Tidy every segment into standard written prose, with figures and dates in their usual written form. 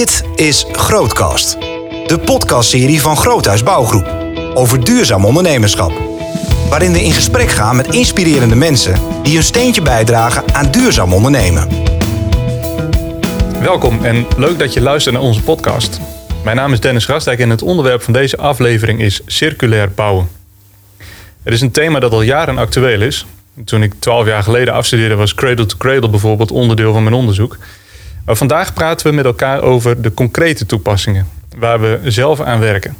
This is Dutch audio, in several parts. Dit is Grootcast, de podcastserie van Groothuis Bouwgroep over duurzaam ondernemerschap. Waarin we in gesprek gaan met inspirerende mensen die hun steentje bijdragen aan duurzaam ondernemen. Welkom en leuk dat je luistert naar onze podcast. Mijn naam is Dennis Gastrijk en het onderwerp van deze aflevering is circulair bouwen. Het is een thema dat al jaren actueel is. Toen ik 12 jaar geleden afstudeerde was Cradle to Cradle bijvoorbeeld onderdeel van mijn onderzoek. Maar vandaag praten we met elkaar over de concrete toepassingen waar we zelf aan werken.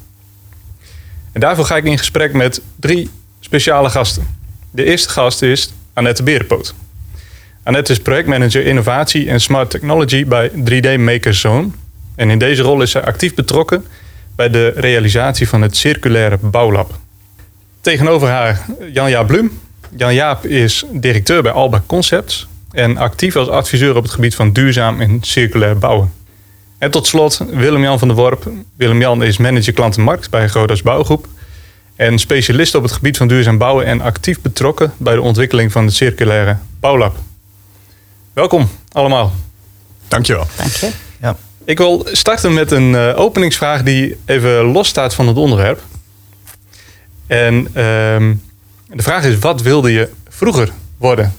En daarvoor ga ik in gesprek met 3 speciale gasten. De eerste gast is Annette Berenpoot. Annette is projectmanager innovatie en smart technology bij 3D Maker Zone. En in deze rol is zij actief betrokken bij de realisatie van het Circulair Bouwlab. Tegenover haar Jan-Jaap Bloem. Jan-Jaap is directeur bij Alba Concepts en actief als adviseur op het gebied van duurzaam en circulair bouwen. En tot slot Willem-Jan van der Worp. Willem-Jan is manager klantenmarkt bij Godas Bouwgroep en specialist op het gebied van duurzaam bouwen en actief betrokken bij de ontwikkeling van het circulaire bouwlab. Welkom allemaal. Dankjewel. Dank je. Ja. Ik wil starten met een openingsvraag die even los staat van het onderwerp. En de vraag is, wat wilde je vroeger worden?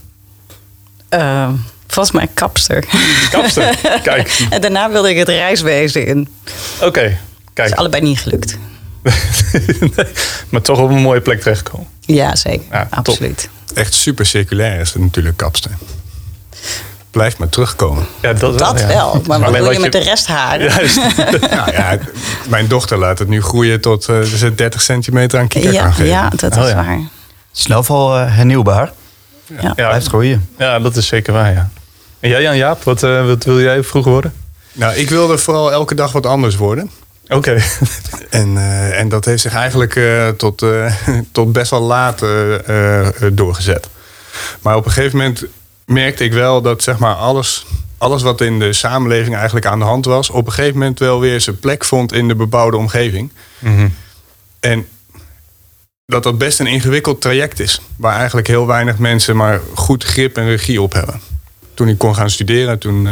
Volgens mij kapster. Kapster, kijk. En daarna wilde ik het reiswezen in. Oké, kijk. Is allebei niet gelukt. Maar toch op een mooie plek terechtkomen. Ja, zeker. Ja, absoluut. Top. Echt super circulair is het natuurlijk kapster. Blijft maar terugkomen. Ja, dat wel. Ja. Maar wat doe je met de rest haren? Juist. Nou ja, mijn dochter laat het nu groeien tot ze 30 centimeter aan kikker kan geven. Ja, dat is waar. Snel vooral hernieuwbaar. Ja. Blijft groeien. Ja, dat is zeker waar, ja. En jij, Jan-Jaap, wat wil jij vroeger worden? Nou, ik wilde vooral elke dag wat anders worden. Oké. En dat heeft zich eigenlijk tot best wel laat doorgezet. Maar op een gegeven moment merkte ik wel dat zeg maar, alles wat in de samenleving eigenlijk aan de hand was, op een gegeven moment wel weer zijn plek vond in de bebouwde omgeving. Mm-hmm. En dat best een ingewikkeld traject is, waar eigenlijk heel weinig mensen maar goed grip en regie op hebben. Toen ik kon gaan studeren, toen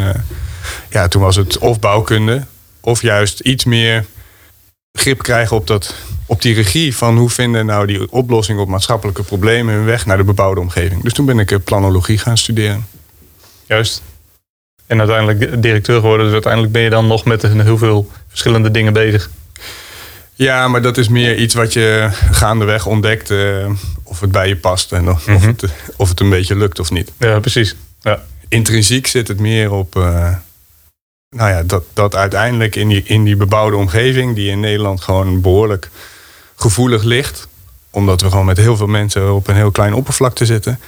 was het of bouwkunde, of juist iets meer grip krijgen op die regie van hoe vinden nou die oplossingen op maatschappelijke problemen hun weg naar de bebouwde omgeving. Dus toen ben ik planologie gaan studeren. Juist. En uiteindelijk directeur geworden, dus uiteindelijk ben je dan nog met heel veel verschillende dingen bezig. Ja, maar dat is meer iets wat je gaandeweg ontdekt of het bij je past en of, mm-hmm. of het een beetje lukt of niet. Ja, precies. Ja. Intrinsiek zit het meer op dat uiteindelijk in die bebouwde omgeving die in Nederland gewoon behoorlijk gevoelig ligt, omdat we gewoon met heel veel mensen op een heel klein oppervlakte zitten,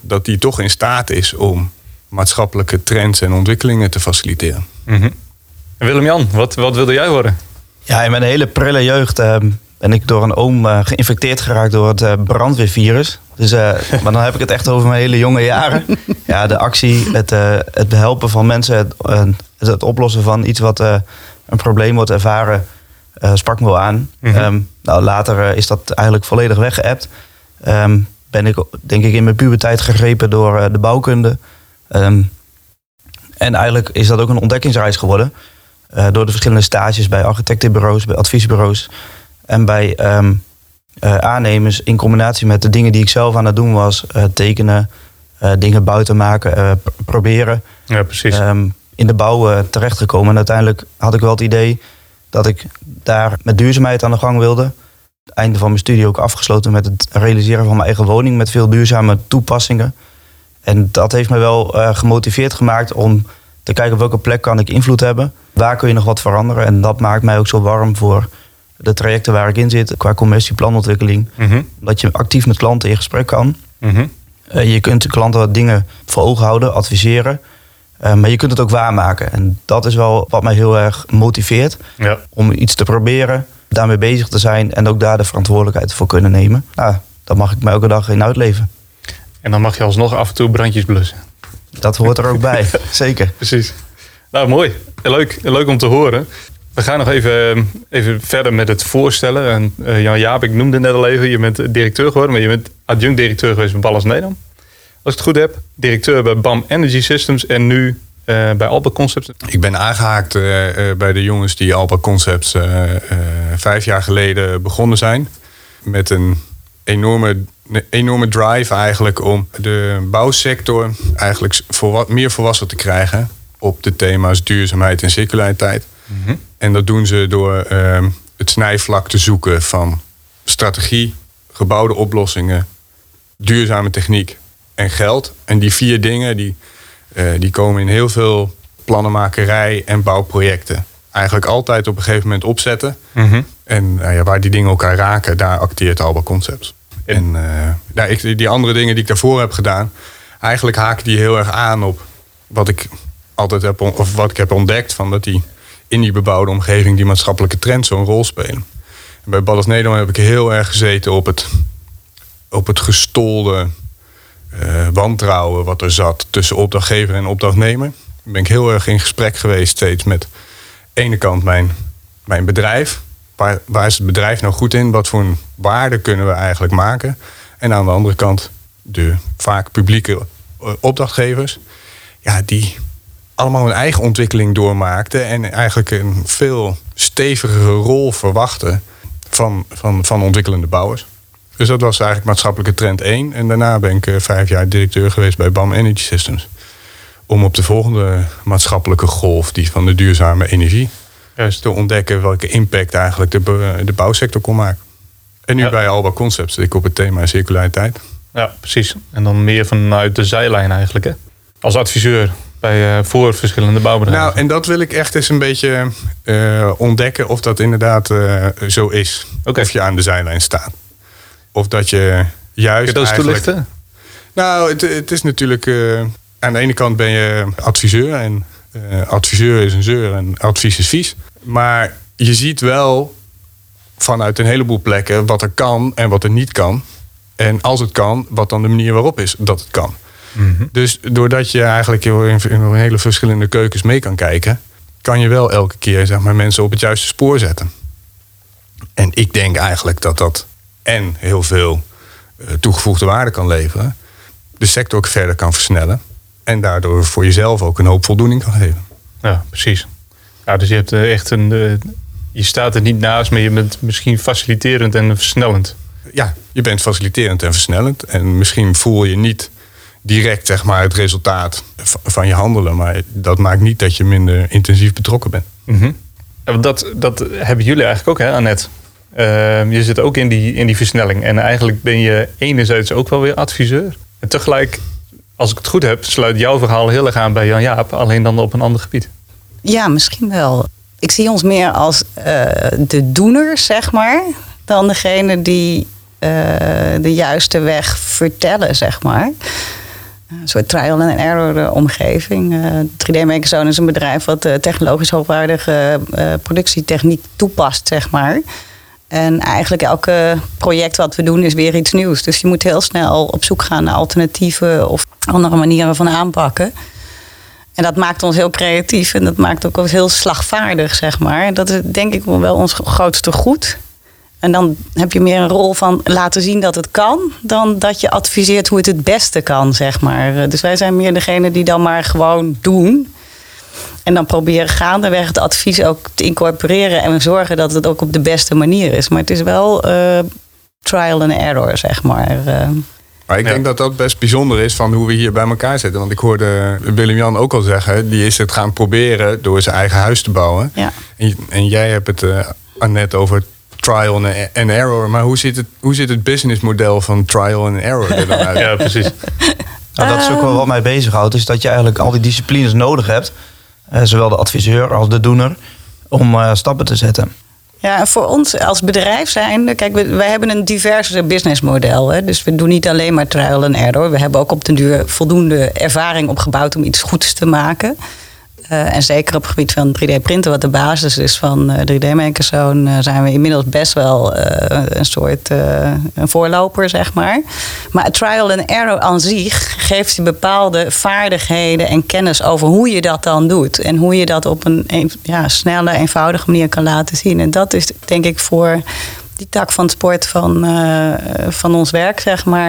dat die toch in staat is om maatschappelijke trends en ontwikkelingen te faciliteren. Mm-hmm. En Willem-Jan, wat wilde jij worden? Ja, in mijn hele prille jeugd ben ik door een oom geïnfecteerd geraakt door het brandweervirus. Dus, maar dan heb ik het echt over mijn hele jonge jaren. Ja, de actie, het behelpen van mensen, het oplossen van iets wat een probleem wordt ervaren, sprak me wel aan. Mm-hmm. Later is dat eigenlijk volledig weggeëpt. Ben ik, denk ik, in mijn puberteit gegrepen door de bouwkunde. En eigenlijk is dat ook een ontdekkingsreis geworden. Door de verschillende stages bij architectenbureaus, bij adviesbureaus en bij aannemers in combinatie met de dingen die ik zelf aan het doen was. Tekenen, dingen buiten maken, proberen. Ja, precies. In de bouw terechtgekomen. En uiteindelijk had ik wel het idee dat ik daar met duurzaamheid aan de gang wilde. Het einde van mijn studie ook afgesloten met het realiseren van mijn eigen woning met veel duurzame toepassingen. En dat heeft me wel gemotiveerd gemaakt om te kijken op welke plek kan ik invloed hebben. Waar kun je nog wat veranderen? En dat maakt mij ook zo warm voor de trajecten waar ik in zit. Qua commercie, planontwikkeling. Mm-hmm. Dat je actief met klanten in gesprek kan. Mm-hmm. Je kunt de klanten wat dingen voor ogen houden, adviseren. Maar je kunt het ook waarmaken. En dat is wel wat mij heel erg motiveert. Ja. Om iets te proberen, daarmee bezig te zijn en ook daar de verantwoordelijkheid voor kunnen nemen. Nou, daar mag ik mij elke dag in uitleven. En dan mag je alsnog af en toe brandjes blussen. Dat hoort er ook bij, zeker. Precies. Nou, mooi. Leuk om te horen. We gaan nog even verder met het voorstellen. En Jan-Jaap, ik noemde net al even, je bent directeur geworden, maar je bent adjunct directeur geweest bij Ballast Nedam. Als ik het goed heb, directeur bij BAM Energy Systems en nu bij Alba Concepts. Ik ben aangehaakt bij de jongens die Alba Concepts 5 jaar geleden begonnen zijn. Met een enorme drive eigenlijk om de bouwsector eigenlijk meer volwassen te krijgen op de thema's duurzaamheid en circulariteit. Mm-hmm. En dat doen ze door het snijvlak te zoeken van strategie, gebouwde oplossingen, duurzame techniek en geld. En die 4 dingen die komen in heel veel plannenmakerij en bouwprojecten. Eigenlijk altijd op een gegeven moment opzetten. Mm-hmm. En waar die dingen elkaar raken, daar acteert Alba Concepts. En die andere dingen die ik daarvoor heb gedaan, eigenlijk haken die heel erg aan op wat ik altijd heb of wat ik heb ontdekt, van dat die in die bebouwde omgeving die maatschappelijke trends zo'n rol spelen. En bij Ballast Nedam heb ik heel erg gezeten op het gestolde wantrouwen wat er zat tussen opdrachtgever en opdrachtnemer. Daar ben ik heel erg in gesprek geweest steeds met aan de ene kant mijn bedrijf. Waar is het bedrijf nou goed in? Wat voor een waarde kunnen we eigenlijk maken? En aan de andere kant de vaak publieke opdrachtgevers. Ja, die allemaal hun eigen ontwikkeling doormaakten. En eigenlijk een veel stevigere rol verwachten van ontwikkelende bouwers. Dus dat was eigenlijk maatschappelijke trend 1. En daarna ben ik 5 jaar directeur geweest bij BAM Energy Systems. Om op de volgende maatschappelijke golf, die van de duurzame energie, te ontdekken welke impact eigenlijk de bouwsector kon maken. En nu bij Alba Concepts zit ik op het thema circulariteit. Ja, precies. En dan meer vanuit de zijlijn eigenlijk, hè? Als adviseur voor verschillende bouwbedrijven. Nou, en dat wil ik echt eens een beetje ontdekken of dat inderdaad zo is. Okay. Of je aan de zijlijn staat. Of dat je juist. Kun je dat eens toelichten? Nou, het is natuurlijk. Aan de ene kant ben je adviseur en adviseur is een zeur en advies is vies. Maar je ziet wel vanuit een heleboel plekken wat er kan en wat er niet kan. En als het kan, wat dan de manier waarop is dat het kan. Mm-hmm. Dus doordat je eigenlijk in hele verschillende keukens mee kan kijken, kan je wel elke keer mensen op het juiste spoor zetten. En ik denk eigenlijk dat en heel veel toegevoegde waarde kan leveren. De sector ook verder kan versnellen. En daardoor voor jezelf ook een hoop voldoening kan geven. Ja, precies. Ja, dus je hebt echt je staat er niet naast, maar je bent misschien faciliterend en versnellend. Ja, je bent faciliterend en versnellend. En misschien voel je niet direct het resultaat van je handelen. Maar dat maakt niet dat je minder intensief betrokken bent. Mm-hmm. Dat hebben jullie eigenlijk ook, hè, Annette? Je zit ook in die versnelling. En eigenlijk ben je enerzijds ook wel weer adviseur. En tegelijk, als ik het goed heb, sluit jouw verhaal heel erg aan bij Jan-Jaap, alleen dan op een ander gebied. Ja, misschien wel. Ik zie ons meer als de doener, dan degene die de juiste weg vertellen, Een soort trial and error omgeving. 3D Maker Zone is een bedrijf wat technologisch hoogwaardige productietechniek toepast, En eigenlijk elke project wat we doen is weer iets nieuws. Dus je moet heel snel op zoek gaan naar alternatieven of andere manieren van aanpakken. En dat maakt ons heel creatief en dat maakt ook heel slagvaardig, Dat is denk ik wel ons grootste goed. En dan heb je meer een rol van laten zien dat het kan, dan dat je adviseert hoe het beste kan, Dus wij zijn meer degene die dan maar gewoon doen. En dan proberen gaandeweg het advies ook te incorporeren en zorgen dat het ook op de beste manier is. Maar het is wel trial and error, Maar ik denk dat dat best bijzonder is van hoe we hier bij elkaar zitten. Want ik hoorde Willem-Jan ook al zeggen, die is het gaan proberen door zijn eigen huis te bouwen. Ja. En jij hebt het, Annette, over trial and error. Maar hoe zit het businessmodel van trial and error er dan uit? Ja, precies. Nou, dat is ook wel wat mij bezighoudt, is dat je eigenlijk al die disciplines nodig hebt. Zowel de adviseur als de doener, om stappen te zetten. Ja, voor ons als bedrijf zijn, kijk, wij hebben een diverser businessmodel. Dus we doen niet alleen maar trial and error. We hebben ook op den duur voldoende ervaring opgebouwd om iets goeds te maken. En zeker op het gebied van 3D-printen, wat de basis is van 3D Maker Zone, zijn we inmiddels best wel een soort een voorloper, Maar trial and error aan zich geeft je bepaalde vaardigheden en kennis over hoe je dat dan doet. En hoe je dat op een snelle, eenvoudige manier kan laten zien. En dat is denk ik voor die tak van sport van ons werk,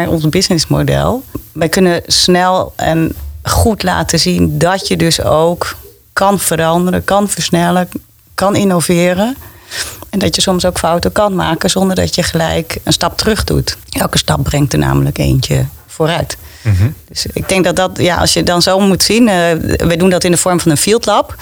ons businessmodel. Wij kunnen snel en goed laten zien dat je dus ook kan veranderen, kan versnellen, kan innoveren. En dat je soms ook fouten kan maken zonder dat je gelijk een stap terug doet. Elke stap brengt er namelijk eentje vooruit. Mm-hmm. Dus ik denk dat als je dan zo moet zien. We doen dat in de vorm van een Field Lab.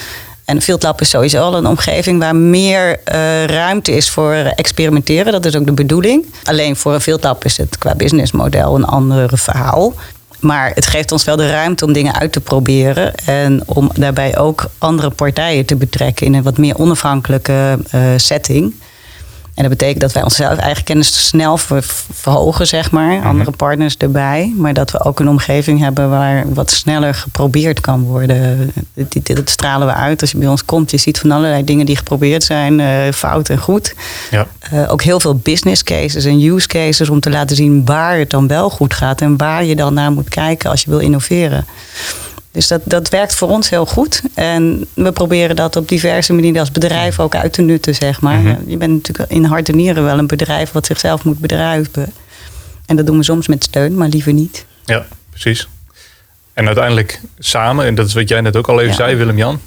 En een Field Lab is sowieso al een omgeving waar meer ruimte is voor experimenteren. Dat is ook de bedoeling. Alleen voor een Field Lab is het qua businessmodel een ander verhaal. Maar het geeft ons wel de ruimte om dingen uit te proberen. En om daarbij ook andere partijen te betrekken in een wat meer onafhankelijke setting. En dat betekent dat wij onze eigen kennis snel verhogen, zeg maar. Andere partners erbij. Maar dat we ook een omgeving hebben waar wat sneller geprobeerd kan worden. Dat stralen we uit. Als je bij ons komt, je ziet van allerlei dingen die geprobeerd zijn. Fout en goed. Ja. Ook heel veel business cases en use cases om te laten zien waar het dan wel goed gaat. En waar je dan naar moet kijken als je wil innoveren. Dus dat werkt voor ons heel goed. En we proberen dat op diverse manieren als bedrijf ook uit te nutten, zeg maar. Mm-hmm. Je bent natuurlijk in hart en nieren wel een bedrijf wat zichzelf moet bedruipen. En dat doen we soms met steun, maar liever niet. Ja, precies. En uiteindelijk samen, en dat is wat jij net ook al even zei, Willem-Jan.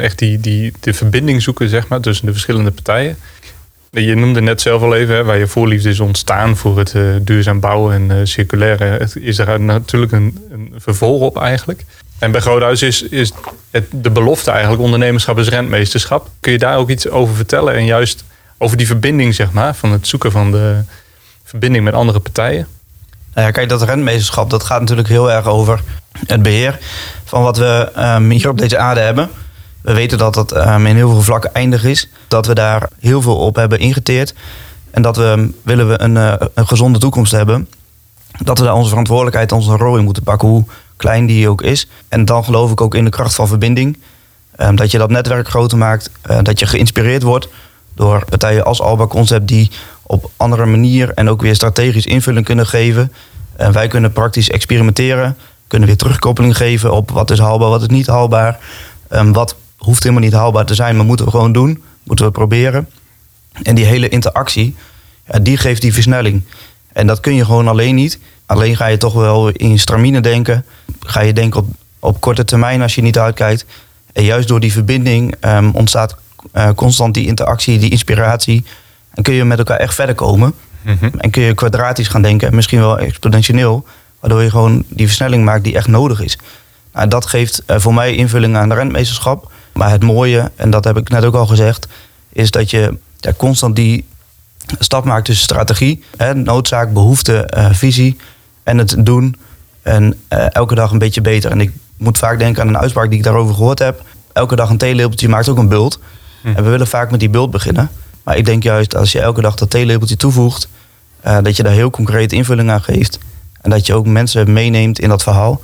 Echt de verbinding zoeken, zeg maar, tussen de verschillende partijen. Je noemde net zelf al even, hè, waar je voorliefde is ontstaan voor het duurzaam bouwen en circulaire. Het is daar natuurlijk een vervolg op eigenlijk. En bij Groothuis is de belofte eigenlijk ondernemerschap is rentmeesterschap. Kun je daar ook iets over vertellen? En juist over die verbinding, zeg maar, van het zoeken van de verbinding met andere partijen? Nou ja, kijk, dat rentmeesterschap, dat gaat natuurlijk heel erg over het beheer van wat we hier op deze aarde hebben. We weten dat dat in heel veel vlakken eindig is. Dat we daar heel veel op hebben ingeteerd. En dat we, willen we een gezonde toekomst hebben, dat we daar onze verantwoordelijkheid, onze rol in moeten pakken, hoe klein die ook is. En dan geloof ik ook in de kracht van verbinding. Dat je dat netwerk groter maakt. Dat je geïnspireerd wordt door partijen als Alba Concept die op andere manier en ook weer strategisch invulling kunnen geven. Wij kunnen praktisch experimenteren. Kunnen weer terugkoppeling geven op wat is haalbaar, wat is niet haalbaar. Wat hoeft helemaal niet haalbaar te zijn, maar moeten we gewoon doen. Moeten we proberen. En die hele interactie, die geeft die versnelling. En dat kun je gewoon alleen niet. Alleen ga je toch wel in stramine denken. Ga je denken op korte termijn als je niet uitkijkt. En juist door die verbinding ontstaat constant die interactie, die inspiratie. En kun je met elkaar echt verder komen. Mm-hmm. En kun je kwadratisch gaan denken. En misschien wel exponentieel. Waardoor je gewoon die versnelling maakt die echt nodig is. Nou, dat geeft voor mij invulling aan de rentmeesterschap. Maar het mooie, en dat heb ik net ook al gezegd, is dat je constant die stap maakt tussen strategie, noodzaak, behoefte, visie en het doen. En elke dag een beetje beter. En ik moet vaak denken aan een uitspraak die ik daarover gehoord heb. Elke dag een theelepeltje maakt ook een bult. En we willen vaak met die bult beginnen. Maar ik denk juist als je elke dag dat theelepeltje toevoegt, dat je daar heel concreet invulling aan geeft. En dat je ook mensen meeneemt in dat verhaal.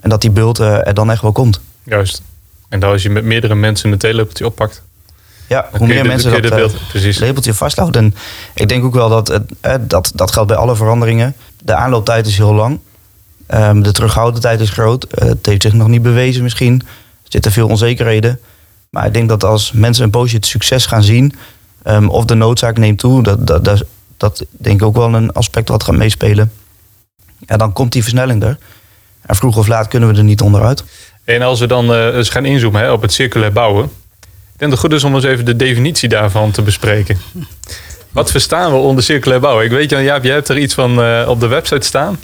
En dat die bult er dan echt wel komt. Juist. En dan als je met meerdere mensen een theelepeltje oppakt. Ja, hoe meer mensen dat labeltje vasthoudt. En ik denk ook wel dat geldt bij alle veranderingen. De aanlooptijd is heel lang. De terughoudendheid is groot. Het heeft zich nog niet bewezen misschien. Er zitten veel onzekerheden. Maar ik denk dat als mensen een poosje het succes gaan zien, of de noodzaak neemt toe, dat denk ik ook wel een aspect wat gaat meespelen. Ja, dan komt die versnelling er. En vroeg of laat kunnen we er niet onderuit. En als we dan eens gaan inzoomen op het circulair bouwen. Ik denk dat het goed is om eens even de definitie daarvan te bespreken. Wat verstaan we onder circulair bouwen? Ik weet, Jan-Jaap, jij hebt er iets van op de website staan.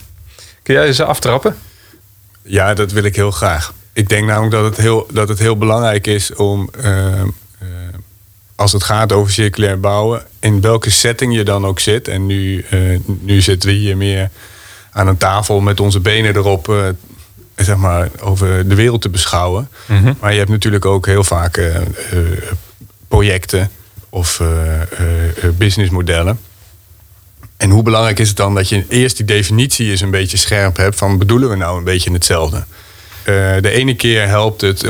Kun jij ze aftrappen? Ja, dat wil ik heel graag. Ik denk namelijk dat het heel belangrijk is om, als het gaat over circulair bouwen, in welke setting je dan ook zit. En nu zitten we hier meer aan een tafel met onze benen erop, zeg maar, over de wereld te beschouwen. Mm-hmm. Maar je hebt natuurlijk ook heel vaak projecten of businessmodellen. En hoe belangrijk is het dan dat je eerst die definitie eens een beetje scherp hebt van bedoelen we nou een beetje hetzelfde? De ene keer helpt het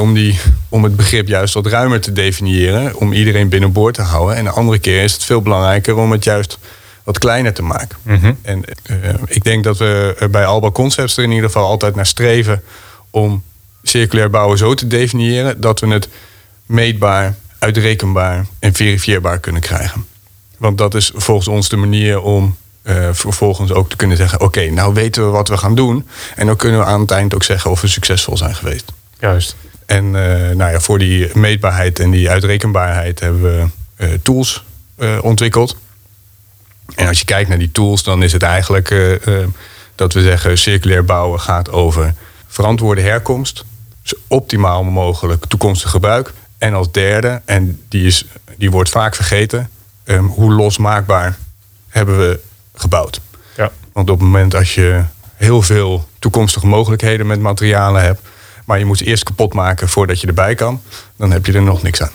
om het begrip juist wat ruimer te definiëren, om iedereen binnenboord te houden. En de andere keer is het veel belangrijker om het juist wat kleiner te maken. Mm-hmm. En ik denk dat we bij Alba Concepts er in ieder geval altijd naar streven om circulair bouwen zo te definiëren dat we het meetbaar, uitrekenbaar en verifieerbaar kunnen krijgen. Want dat is volgens ons de manier om vervolgens ook te kunnen zeggen, oké, nou weten we wat we gaan doen. En dan kunnen we aan het eind ook zeggen of we succesvol zijn geweest. Juist. En nou ja, voor die meetbaarheid en die uitrekenbaarheid hebben we tools ontwikkeld. En als je kijkt naar die tools, dan is het eigenlijk dat we zeggen, circulair bouwen gaat over verantwoorde herkomst, dus optimaal mogelijk toekomstig gebruik. En als derde, en die wordt vaak vergeten, hoe losmaakbaar hebben we gebouwd. Ja. Want op het moment als je heel veel toekomstige mogelijkheden met materialen hebt, maar je moet ze eerst kapot maken voordat je erbij kan, dan heb je er nog niks aan.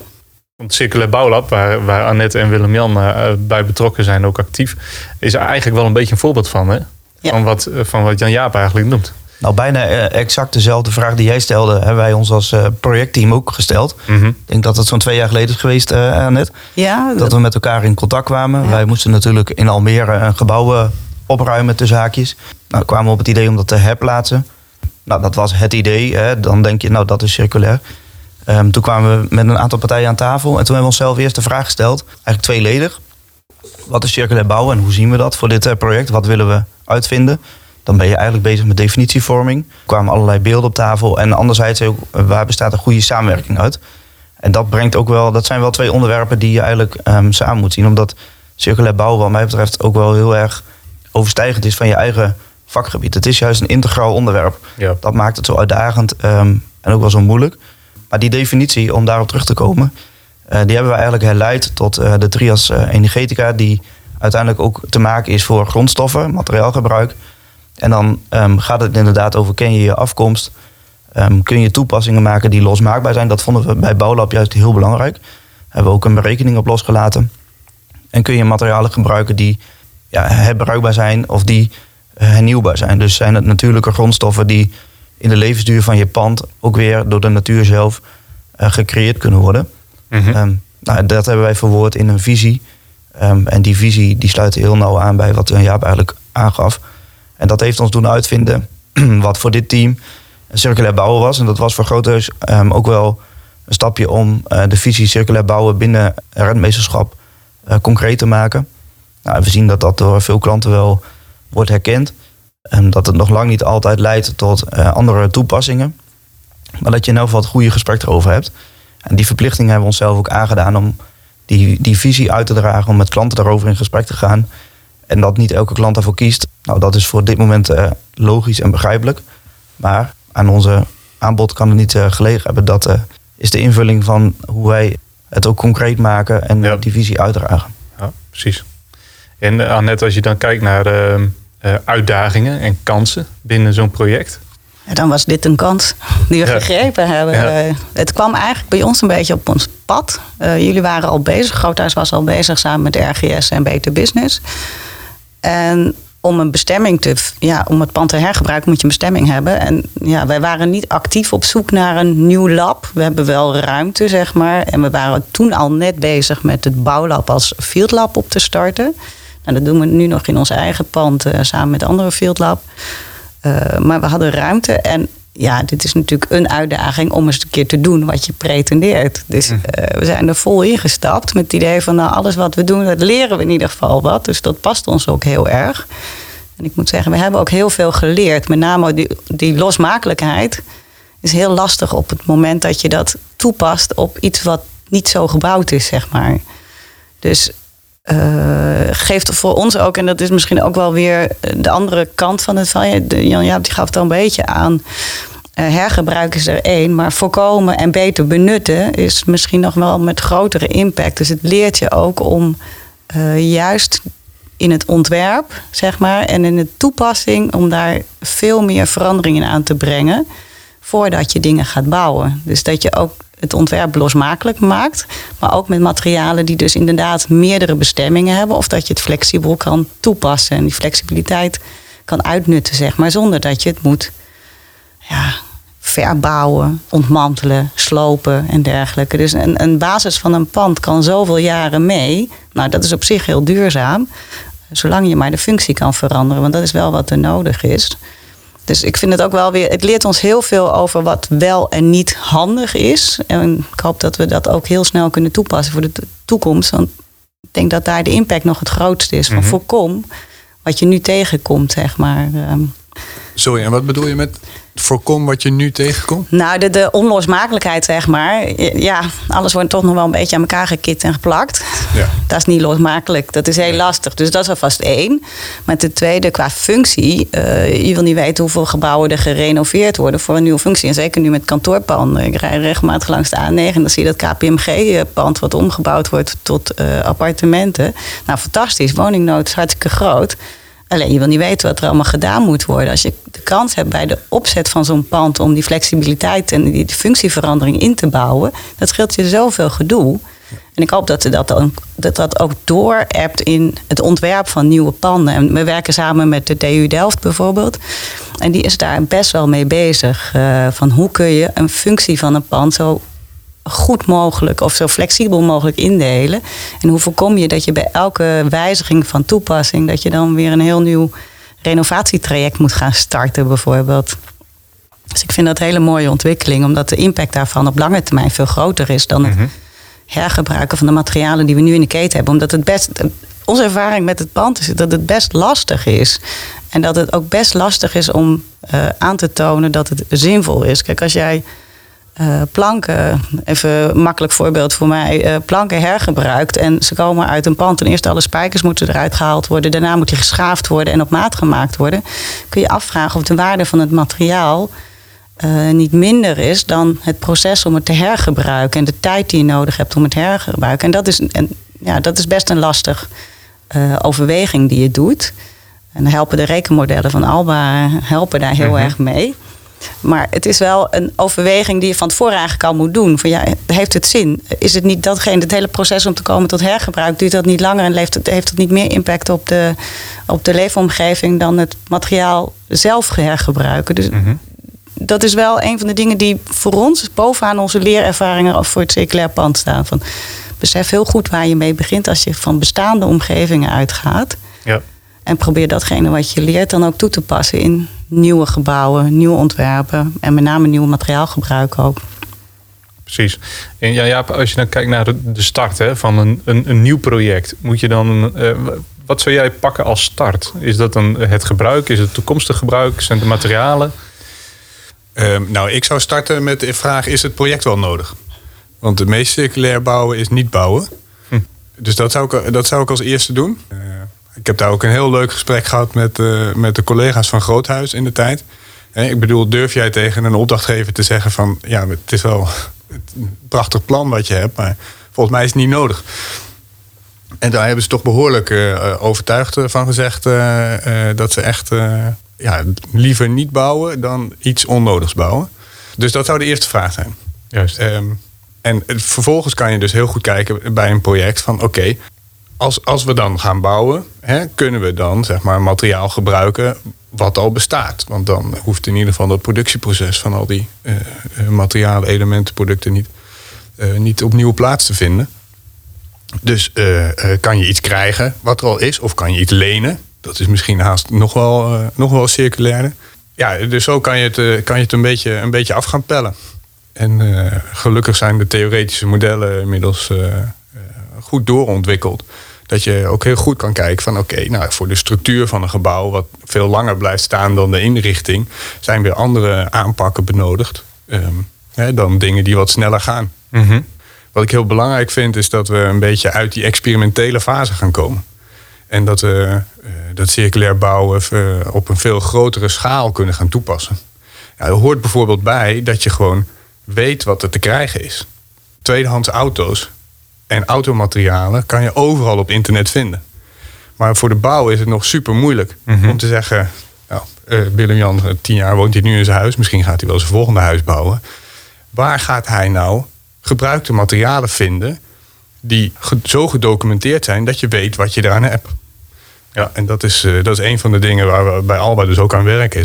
Want Circulair Bouwlab, waar Annette en Willem-Jan bij betrokken zijn, ook actief, is er eigenlijk wel een beetje een voorbeeld van, hè? Ja. Van wat Jan-Jaap eigenlijk noemt. Nou, bijna exact dezelfde vraag die jij stelde, hebben wij ons als projectteam ook gesteld. Mm-hmm. Ik denk dat dat zo'n 2 jaar geleden is geweest, Annette. Ja, dat we met elkaar in contact kwamen. Ja. Wij moesten natuurlijk in Almere een gebouw opruimen tussen haakjes. Nou, kwamen we op het idee om dat te herplaatsen. Nou, dat was het idee. Hè. Dan denk je, nou, dat is circulair. Toen kwamen we met een aantal partijen aan tafel. En toen hebben we onszelf eerst de vraag gesteld, eigenlijk tweeledig. Wat is circulair bouwen en hoe zien we dat voor dit project? Wat willen we uitvinden? Dan ben je eigenlijk bezig met definitievorming. Er kwamen allerlei beelden op tafel. En anderzijds ook, waar bestaat een goede samenwerking uit? En dat brengt ook wel, dat zijn wel 2 onderwerpen die je eigenlijk samen moet zien. Omdat circulair bouwen wat mij betreft ook wel heel erg overstijgend is van je eigen vakgebied. Het is juist een integraal onderwerp. Ja. Dat maakt het zo uitdagend en ook wel zo moeilijk. Maar die definitie, om daarop terug te komen, die hebben we eigenlijk herleid tot de trias energetica, die uiteindelijk ook te maken is voor grondstoffen, materiaalgebruik. En dan gaat het inderdaad over, ken je je afkomst? Kun je toepassingen maken die losmaakbaar zijn? Dat vonden we bij Bouwlab juist heel belangrijk. Daar hebben we ook een berekening op losgelaten. En kun je materialen gebruiken die herbruikbaar zijn of die hernieuwbaar zijn? Dus zijn het natuurlijke grondstoffen die in de levensduur van je pand ook weer door de natuur zelf gecreëerd kunnen worden. Mm-hmm. Nou, dat hebben wij verwoord in een visie. En die visie die sluit heel nauw aan bij wat Jaap eigenlijk aangaf. En dat heeft ons doen uitvinden wat voor dit team circulair bouwen was. En dat was voor Groothuis ook wel een stapje om de visie circulair bouwen binnen rentmeesterschap concreet te maken. Nou, we zien dat dat door veel klanten wel wordt herkend. Dat het nog lang niet altijd leidt tot andere toepassingen. Maar dat je in elk geval het goede gesprek erover hebt. En die verplichting hebben we onszelf ook aangedaan om die visie uit te dragen, om met klanten daarover in gesprek te gaan. En dat niet elke klant daarvoor kiest. Nou, dat is voor dit moment logisch en begrijpelijk. Maar aan onze aanbod kan het niet gelegen hebben. Dat is de invulling van hoe wij het ook concreet maken en die visie uitdragen. Ja, precies. En Annette, als je dan kijkt naar uitdagingen en kansen binnen zo'n project. Ja, dan was dit een kans die we gegrepen hebben. Ja. Het kwam eigenlijk bij ons een beetje op ons pad. Jullie waren al bezig, Groothuis was al bezig samen met RGS en Better Business. En om een bestemming om het pand te hergebruiken moet je een bestemming hebben. En ja, wij waren niet actief op zoek naar een nieuw lab. We hebben wel ruimte, zeg maar. En we waren toen al net bezig met het bouwlab als Field Lab op te starten. En dat doen we nu nog in ons eigen pand samen met andere Field Lab. Maar we hadden ruimte en ja, dit is natuurlijk een uitdaging om eens een keer te doen wat je pretendeert. Dus we zijn er vol ingestapt met het idee van alles wat we doen, dat leren we in ieder geval wat. Dus dat past ons ook heel erg. En ik moet zeggen, we hebben ook heel veel geleerd. Met name die losmakelijkheid is heel lastig op het moment dat je dat toepast op iets wat niet zo gebouwd is, zeg maar. Dus geeft voor ons ook, en dat is misschien ook wel weer de andere kant van het verhaal. Jan-Jaap die gaf het al een beetje aan. Hergebruik is er 1, maar voorkomen en beter benutten is misschien nog wel met grotere impact. Dus het leert je ook om juist in het ontwerp, zeg maar, en in de toepassing, om daar veel meer veranderingen aan te brengen voordat je dingen gaat bouwen. Dus dat je ook het ontwerp losmakelijk maakt, maar ook met materialen die dus inderdaad meerdere bestemmingen hebben, of dat je het flexibel kan toepassen en die flexibiliteit kan uitnutten, zeg maar, zonder dat je het moet verbouwen, ontmantelen, slopen en dergelijke. Dus een basis van een pand kan zoveel jaren mee. Nou, dat is op zich heel duurzaam, zolang je maar de functie kan veranderen, want dat is wel wat er nodig is. Dus ik vind het ook wel weer, het leert ons heel veel over wat wel en niet handig is. En ik hoop dat we dat ook heel snel kunnen toepassen voor de toekomst. Want ik denk dat daar de impact nog het grootste is. Van voorkom wat je nu tegenkomt, zeg maar. Sorry, en wat bedoel je met voorkom wat je nu tegenkomt? Nou, de onlosmakelijkheid, zeg maar. Ja, alles wordt toch nog wel een beetje aan elkaar gekit en geplakt. Ja. Dat is niet losmakelijk. Dat is heel lastig. Dus dat is alvast één. Maar ten tweede, qua functie. Je wil niet weten hoeveel gebouwen er gerenoveerd worden voor een nieuwe functie. En zeker nu met kantoorpanden. Ik rij regelmatig langs de A9 en dan zie je dat KPMG-pand wat omgebouwd wordt tot appartementen. Nou, fantastisch. Woningnood is hartstikke groot. Alleen je wil niet weten wat er allemaal gedaan moet worden. Als je de kans hebt bij de opzet van zo'n pand om die flexibiliteit en die functieverandering in te bouwen, dat scheelt je zoveel gedoe. En ik hoop dat ook door-appt in het ontwerp van nieuwe panden. En we werken samen met de TU Delft bijvoorbeeld. En die is daar best wel mee bezig. Van hoe kun je een functie van een pand zo goed mogelijk of zo flexibel mogelijk indelen. En hoe voorkom je dat je bij elke wijziging van toepassing dat je dan weer een heel nieuw renovatietraject moet gaan starten bijvoorbeeld. Dus ik vind dat een hele mooie ontwikkeling, omdat de impact daarvan op lange termijn veel groter is dan het hergebruiken van de materialen die we nu in de keten hebben. Omdat het best, onze ervaring met het pand is dat het best lastig is. En dat het ook best lastig is om aan te tonen dat het zinvol is. Kijk, als jij planken, even een makkelijk voorbeeld voor mij, planken hergebruikt en ze komen uit een pand en eerst alle spijkers moeten eruit gehaald worden, daarna moet die geschaafd worden en op maat gemaakt worden, kun je afvragen of de waarde van het materiaal niet minder is dan het proces om het te hergebruiken en de tijd die je nodig hebt om het hergebruiken. En dat is best een lastig overweging die je doet. En helpen de rekenmodellen van Alba daar heel erg mee. Maar het is wel een overweging die je van tevoren eigenlijk al moet doen. Van ja, heeft het zin? Is het niet datgene, het hele proces om te komen tot hergebruik, duurt dat niet langer en heeft het niet meer impact op de leefomgeving dan het materiaal zelf hergebruiken? Dus dat is wel een van de dingen die voor ons bovenaan onze leerervaringen of voor het circulair pand staan. Van, besef heel goed waar je mee begint als je van bestaande omgevingen uitgaat. Ja. En probeer datgene wat je leert dan ook toe te passen in nieuwe gebouwen, nieuwe ontwerpen en met name nieuw materiaalgebruik ook. Precies. En Jan-Jaap, als je dan kijkt naar de start van een nieuw project, moet je dan, wat zou jij pakken als start? Is dat dan het gebruik? Is het toekomstig gebruik? Zijn het de materialen? Nou, ik zou starten met de vraag, is het project wel nodig? Want de meest circulair bouwen is niet bouwen. Dus dat zou ik als eerste doen. Ik heb daar ook een heel leuk gesprek gehad met de collega's van Groothuis in de tijd. Ik bedoel, durf jij tegen een opdrachtgever te zeggen van, ja, het is wel een prachtig plan wat je hebt, maar volgens mij is het niet nodig. En daar hebben ze toch behoorlijk overtuigd van gezegd dat ze echt liever niet bouwen dan iets onnodigs bouwen. Dus dat zou de eerste vraag zijn. Juist. En vervolgens kan je dus heel goed kijken bij een project van, oké, Als we dan gaan bouwen, kunnen we dan materiaal gebruiken wat al bestaat. Want dan hoeft in ieder geval dat productieproces van al die materialen, elementen, producten niet opnieuw plaats te vinden. Dus kan je iets krijgen wat er al is, of kan je iets lenen. Dat is misschien haast nog wel circulairder. Ja, dus zo kan je het een beetje af gaan pellen. En gelukkig zijn de theoretische modellen inmiddels goed doorontwikkeld. Dat je ook heel goed kan kijken van voor de structuur van een gebouw, wat veel langer blijft staan dan de inrichting, zijn weer andere aanpakken benodigd dan dingen die wat sneller gaan. Wat ik heel belangrijk vind is dat we een beetje uit die experimentele fase gaan komen. En dat we dat circulair bouwen op een veel grotere schaal kunnen gaan toepassen. Ja, er hoort bijvoorbeeld bij dat je gewoon weet wat er te krijgen is. Tweedehands auto's en automaterialen kan je overal op internet vinden. Maar voor de bouw is het nog super moeilijk om te zeggen, nou, Willem-Jan, 10 jaar, woont hij nu in zijn huis, misschien gaat hij wel zijn volgende huis bouwen. Waar gaat hij nou gebruikte materialen vinden die zo gedocumenteerd zijn dat je weet wat je daaraan hebt? Ja, en dat is een van de dingen waar we bij Alba dus ook aan werken,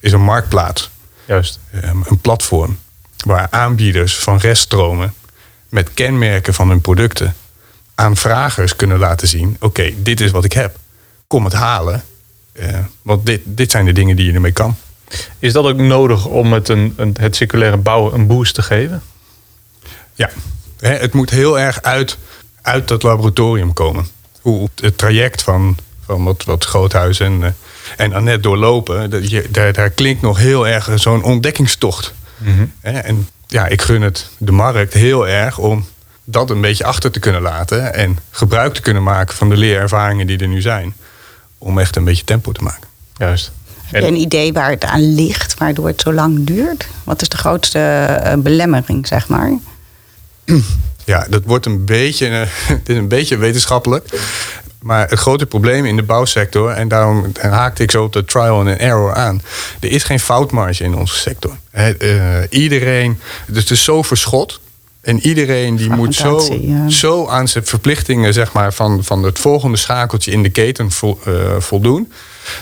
is een marktplaats. Juist. Een platform waar aanbieders van reststromen met kenmerken van hun producten aan vragers kunnen laten zien, oké, dit is wat ik heb. Kom het halen, want dit zijn de dingen die je ermee kan. Is dat ook nodig om het circulaire bouwen een boost te geven? Ja, het moet heel erg uit dat laboratorium komen. Hoe het traject van van wat Groothuis en Annette doorlopen. Daar klinkt nog heel erg zo'n ontdekkingstocht. Mm-hmm. En ja, ik gun het de markt heel erg om dat een beetje achter te kunnen laten. En gebruik te kunnen maken van de leerervaringen die er nu zijn. Om echt een beetje tempo te maken. Juist. Heb je een idee waar het aan ligt, waardoor het zo lang duurt? Wat is de grootste belemmering, zeg maar? Ja, dat wordt een beetje, het is een beetje wetenschappelijk. Maar het grote probleem in de bouwsector, en daarom haakte ik zo op de trial and error aan. Er is geen foutmarge in onze sector. Iedereen, dus het is zo verschot. En iedereen die moet zo aan zijn verplichtingen, zeg maar, van het volgende schakeltje in de keten voldoen.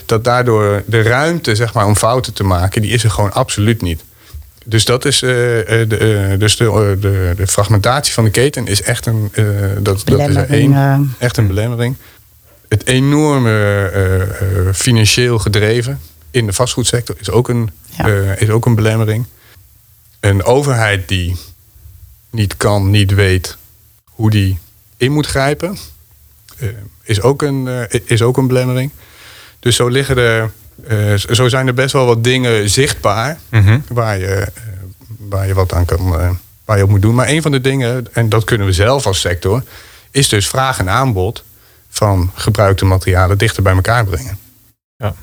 Dat daardoor de ruimte, zeg maar, om fouten te maken, die is er gewoon absoluut niet. Dus dat is de fragmentatie van de keten is echt een echt een belemmering. Het enorme financieel gedreven in de vastgoedsector is ook een belemmering. Een overheid die niet kan, niet weet hoe die in moet grijpen, is ook een belemmering. Dus zo liggen er. Zo zijn er best wel wat dingen zichtbaar, mm-hmm, waar je wat aan kan, waar je op moet doen. Maar een van de dingen, en dat kunnen we zelf als sector, is dus vraag en aanbod van gebruikte materialen dichter bij elkaar brengen. Ja.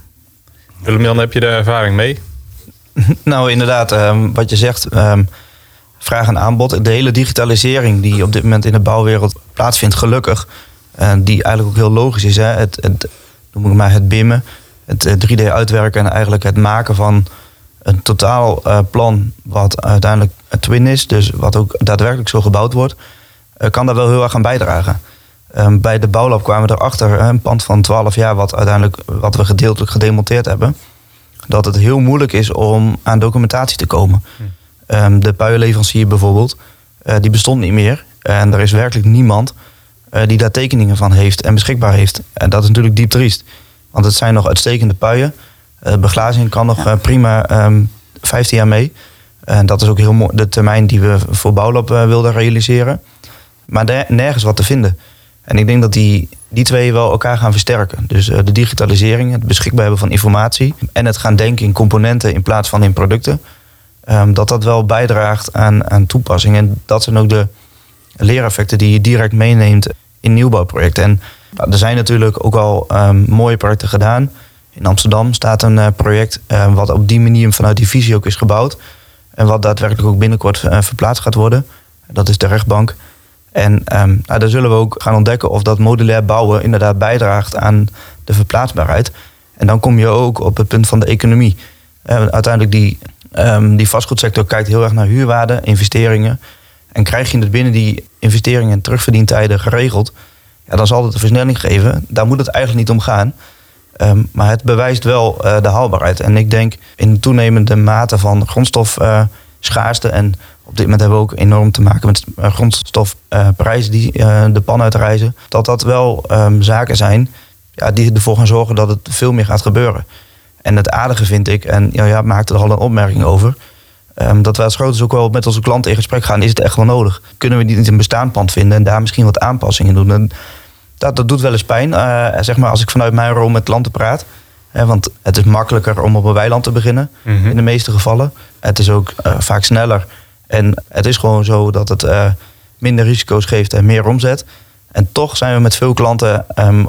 Willem-Jan, heb je daar ervaring mee? Nou, inderdaad, wat je zegt, vraag en aanbod. De hele digitalisering die op dit moment in de bouwwereld plaatsvindt, gelukkig, die eigenlijk ook heel logisch is. Hè? Het noem ik maar het BIMmen. Het 3D uitwerken en eigenlijk het maken van een totaal plan wat uiteindelijk een twin is, dus wat ook daadwerkelijk zo gebouwd wordt, kan daar wel heel erg aan bijdragen. Bij de bouwlab kwamen we erachter, een pand van 12 jaar wat we gedeeltelijk gedemonteerd hebben, dat het heel moeilijk is om aan documentatie te komen. De puienleverancier bijvoorbeeld, die bestond niet meer en er is werkelijk niemand die daar tekeningen van heeft en beschikbaar heeft. En dat is natuurlijk diep triest. Want het zijn nog uitstekende puien. Beglazing kan nog prima 15 jaar mee. En dat is ook heel mooi de termijn die we voor Bouwlab wilden realiseren. Maar nergens wat te vinden. En ik denk dat die twee wel elkaar gaan versterken. Dus de digitalisering, het beschikbaar hebben van informatie en het gaan denken in componenten in plaats van in producten. Dat wel bijdraagt aan toepassing. En dat zijn ook de leereffecten die je direct meeneemt in nieuwbouwprojecten. En er zijn natuurlijk ook al mooie projecten gedaan. In Amsterdam staat een project wat op die manier vanuit die visie ook is gebouwd. En wat daadwerkelijk ook binnenkort verplaatst gaat worden. Dat is de rechtbank. En daar zullen we ook gaan ontdekken of dat modulair bouwen inderdaad bijdraagt aan de verplaatsbaarheid. En dan kom je ook op het punt van de economie. Uiteindelijk die vastgoedsector kijkt heel erg naar huurwaarde, investeringen. En krijg je het binnen die investeringen en terugverdientijden geregeld, ja, dan zal het een versnelling geven. Daar moet het eigenlijk niet om gaan. Maar het bewijst wel de haalbaarheid. En ik denk in de toenemende mate van grondstofschaarste. En op dit moment hebben we ook enorm te maken met grondstofprijzen die de pan uitreizen. Dat wel zaken zijn die ervoor gaan zorgen dat het veel meer gaat gebeuren. En het aardige vind ik, en Jan-Jaap maakte er al een opmerking over, dat wij als Groothuis ook wel met onze klanten in gesprek gaan. Is het echt wel nodig? Kunnen we niet een bestaand pand vinden en daar misschien wat aanpassingen doen? En dat doet wel eens pijn, zeg maar, als ik vanuit mijn rol met klanten praat. Want het is makkelijker om op een weiland te beginnen, mm-hmm, in de meeste gevallen. Het is ook vaak sneller. En het is gewoon zo dat het minder risico's geeft en meer omzet. En toch zijn we met veel klanten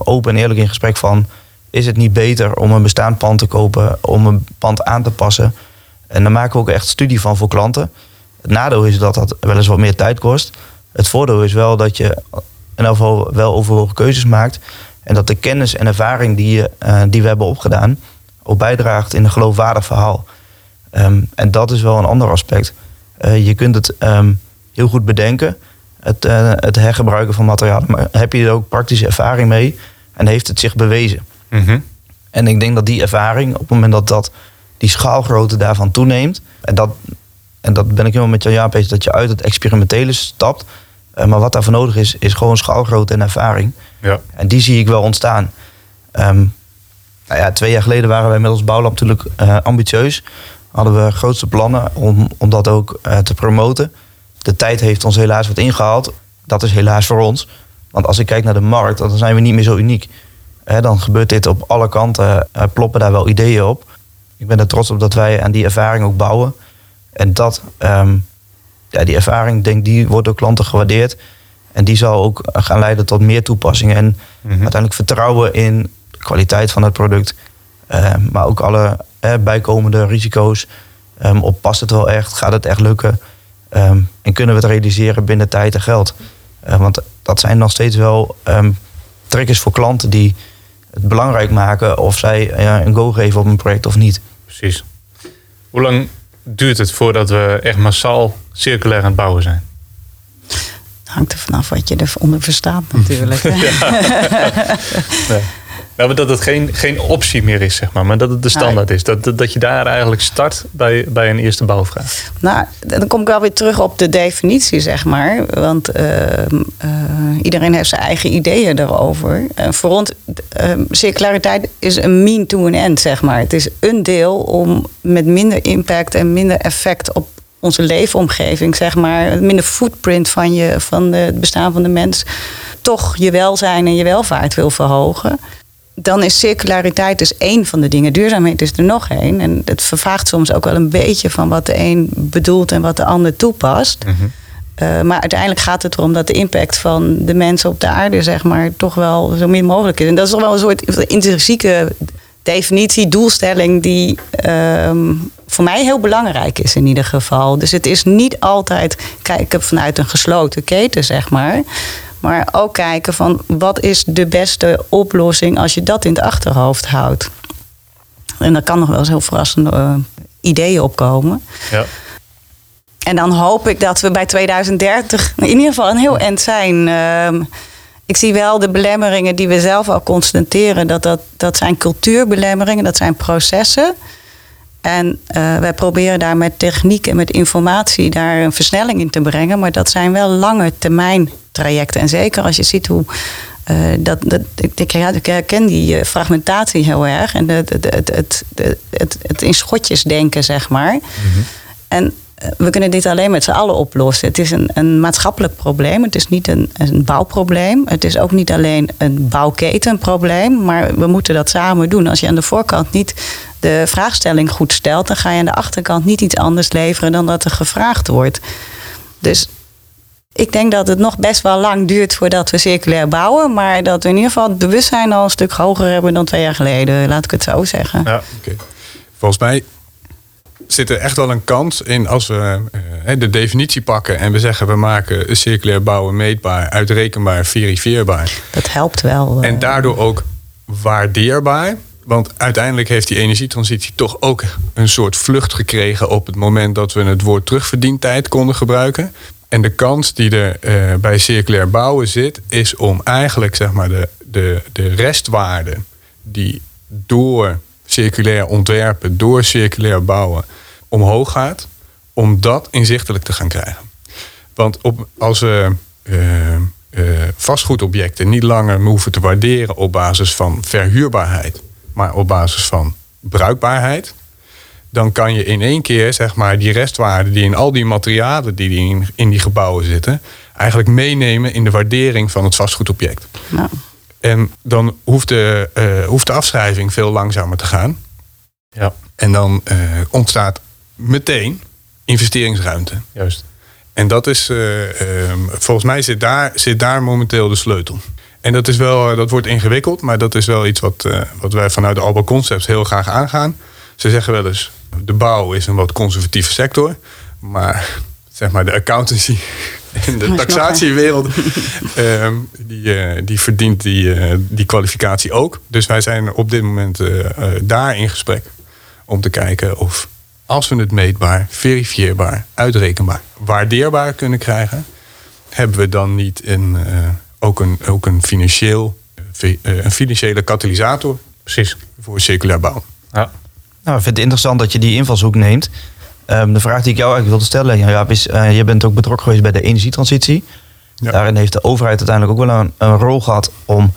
open en eerlijk in gesprek van, is het niet beter om een bestaand pand te kopen, om een pand aan te passen? En daar maken we ook echt studie van voor klanten. Het nadeel is dat wel eens wat meer tijd kost. Het voordeel is wel dat je in elk geval wel overwogen keuzes maakt. En dat de kennis en ervaring die we hebben opgedaan ook bijdraagt in een geloofwaardig verhaal. En dat is wel een ander aspect. Je kunt het heel goed bedenken, het hergebruiken van materialen. Maar heb je er ook praktische ervaring mee en heeft het zich bewezen? Mm-hmm. En ik denk dat die ervaring, op het moment dat die schaalgrootte daarvan toeneemt. En dat ben ik helemaal met Jan-Jaap eens, dat je uit het experimentele stapt. Maar wat daarvoor nodig is gewoon schaalgrootte en ervaring. Ja. En die zie ik wel ontstaan. 2 jaar geleden waren wij met ons bouwlab natuurlijk ambitieus. Hadden we grootste plannen om dat ook te promoten. De tijd heeft ons helaas wat ingehaald. Dat is helaas voor ons. Want als ik kijk naar de markt, dan zijn we niet meer zo uniek. Dan gebeurt dit op alle kanten, ploppen daar wel ideeën op. Ik ben er trots op dat wij aan die ervaring ook bouwen. En dat, die ervaring, denk die wordt door klanten gewaardeerd. En die zal ook gaan leiden tot meer toepassingen. En uiteindelijk vertrouwen in de kwaliteit van het product. Maar ook alle bijkomende risico's. Op past het wel echt? Gaat het echt lukken? En kunnen we het realiseren binnen tijd en geld? Want dat zijn nog steeds wel triggers voor klanten die het belangrijk maken of zij een go geven op een project of niet. Precies. Hoe lang duurt het voordat we echt massaal circulair aan het bouwen zijn? Dat hangt er vanaf wat je eronder verstaat natuurlijk. Nee. Nou, maar dat het geen optie meer is, zeg maar dat het de standaard is. Dat je daar eigenlijk start bij een eerste bouwvraag. Nou, dan kom ik wel weer terug op de definitie, zeg maar. Want iedereen heeft zijn eigen ideeën daarover. Voor ons, circulariteit is een mean to an end, zeg maar. Het is een deel om met minder impact en minder effect op onze leefomgeving, zeg maar, minder footprint van het bestaan van de mens, toch je welzijn en je welvaart wil verhogen. Dan is circulariteit dus één van de dingen. Duurzaamheid is er nog één. En het vervaagt soms ook wel een beetje van wat de een bedoelt en wat de ander toepast. Mm-hmm. Maar uiteindelijk gaat het erom dat de impact van de mensen op de aarde, zeg maar, toch wel zo min mogelijk is. En dat is toch wel een soort intrinsieke definitie, doelstelling die voor mij heel belangrijk is in ieder geval. Dus het is niet altijd kijken vanuit een gesloten keten, zeg maar. Maar ook kijken van wat is de beste oplossing als je dat in het achterhoofd houdt. En daar kan nog wel eens heel verrassende ideeën opkomen. Ja. En dan hoop ik dat we bij 2030 in ieder geval een heel eind zijn. Ik zie wel de belemmeringen die we zelf al constateren. Dat zijn cultuurbelemmeringen, dat zijn processen. En wij proberen daar met techniek en met informatie daar een versnelling in te brengen. Maar dat zijn wel lange termijn trajecten. En zeker als je ziet hoe ik herken die fragmentatie heel erg. En het in schotjes denken, zeg maar. Mm-hmm. En we kunnen dit alleen met z'n allen oplossen. Het is een maatschappelijk probleem. Het is niet een bouwprobleem. Het is ook niet alleen een bouwketenprobleem. Maar we moeten dat samen doen. Als je aan de voorkant niet de vraagstelling goed stelt, dan ga je aan de achterkant niet iets anders leveren dan dat er gevraagd wordt. Dus ik denk dat het nog best wel lang duurt voordat we circulair bouwen. Maar dat we in ieder geval het bewustzijn al een stuk hoger hebben dan 2 jaar geleden. Laat ik het zo zeggen. Ja, okay. Volgens mij zit er echt wel een kans in als we de definitie pakken en we zeggen we maken circulair bouwen meetbaar, uitrekenbaar, verifieerbaar. Dat helpt wel. En daardoor ook waardeerbaar. Want uiteindelijk heeft die energietransitie toch ook een soort vlucht gekregen op het moment dat we het woord terugverdientijd konden gebruiken. En de kans die er bij circulair bouwen zit, is om eigenlijk zeg maar de restwaarde die door circulair ontwerpen, door circulair bouwen omhoog gaat, om dat inzichtelijk te gaan krijgen. Want als we vastgoedobjecten niet langer hoeven te waarderen op basis van verhuurbaarheid, maar op basis van bruikbaarheid, dan kan je in één keer zeg maar die restwaarde die in al die materialen die in die gebouwen zitten, eigenlijk meenemen in de waardering van het vastgoedobject. Nou. En dan hoeft de afschrijving veel langzamer te gaan. Ja. En dan ontstaat meteen investeringsruimte. Juist. En dat is, volgens mij zit daar momenteel de sleutel. En dat is wel, dat wordt ingewikkeld, maar dat is wel iets wat wij vanuit de Alba Concepts heel graag aangaan. Ze zeggen wel eens, de bouw is een wat conservatieve sector, maar zeg maar de accountancy en de taxatiewereld, die verdient die kwalificatie ook. Dus wij zijn op dit moment daar in gesprek om te kijken of als we het meetbaar, verifieerbaar, uitrekenbaar, waardeerbaar kunnen krijgen, hebben we dan niet een financiële katalysator. Precies. Voor circulair bouwen. Ja. Nou, ik vind het interessant dat je die invalshoek neemt. De vraag die ik jou eigenlijk wilde stellen, Jan-Jaap, is: je bent ook betrokken geweest bij de energietransitie. Ja. Daarin heeft de overheid uiteindelijk ook wel een rol gehad om